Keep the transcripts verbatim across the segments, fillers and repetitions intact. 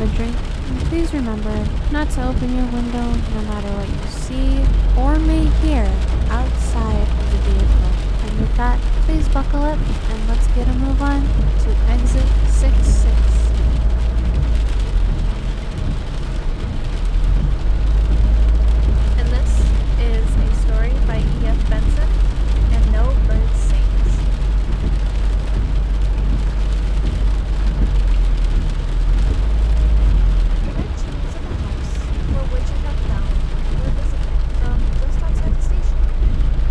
have a drink, and please remember not to open your window no matter what you see or may hear outside of the vehicle. And with that, please buckle up and let's get a move on to exit six six. Thank you.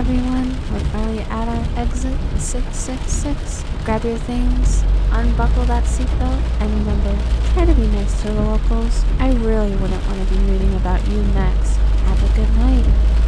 everyone. We're finally at our exit six six six. Grab your things, unbuckle that seatbelt, and remember, try to be nice to the locals. I really wouldn't want to be reading about you next. Have a good night.